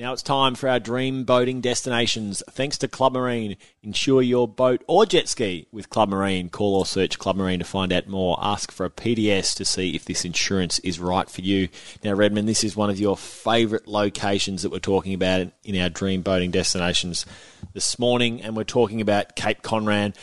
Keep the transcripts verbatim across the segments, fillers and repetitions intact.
Now it's time for our dream boating destinations. Thanks to Club Marine. Insure your boat or jet ski with Club Marine. Call or search Club Marine to find out more. Ask for a P D S to see if this insurance is right for you. Now, Redmond, this is one of your favourite locations that we're talking about in our dream boating destinations this morning, and we're talking about Cape Conran,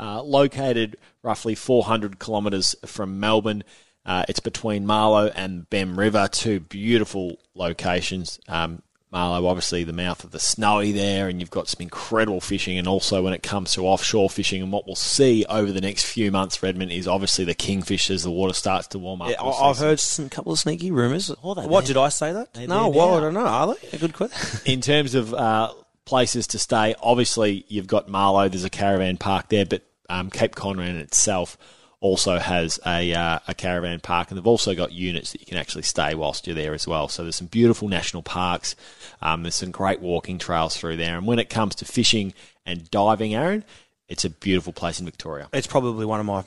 uh, located roughly four hundred kilometres from Melbourne. Uh, it's between Marlo and Bem River, two beautiful locations. Um, Marlo, obviously the mouth of the Snowy there, and you've got some incredible fishing, and also when it comes to offshore fishing, and what we'll see over the next few months, Redmond, is obviously the kingfish as the water starts to warm up. Yeah, I've heard some couple of sneaky rumours. What, did I say that? They're no, well, I don't know. Are they? A good question. In terms of uh, places to stay, obviously you've got Marlo, there's a caravan park there, but um, Cape Conran itself also has a uh, a caravan park, and they've also got units that you can actually stay whilst you're there as well. So there's some beautiful national parks. Um, there's some great walking trails through there. And when it comes to fishing and diving, Aaron, it's a beautiful place in Victoria. It's probably one of my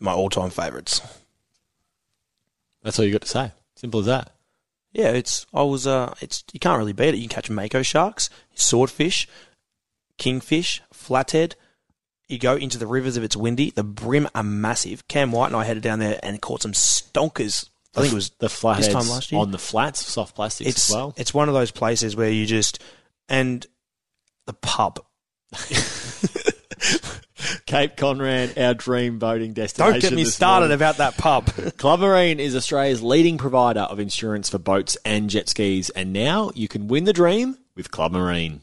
my all-time favourites. That's all you got to say. Simple as that. Yeah, it's I was uh, it's you can't really beat it. You can catch mako sharks, swordfish, kingfish, flathead. You go into the rivers if it's windy. The brim are massive. Cam White and I headed down there and caught some stonkers. I think it was the flatheads this time last year. On the flats, soft plastics it's, as well. It's one of those places where you just... And the pub. Cape Conran, our dream boating destination. Don't get me started morning. About that pub. Club Marine is Australia's leading provider of insurance for boats and jet skis. And now you can win the dream with Club Marine.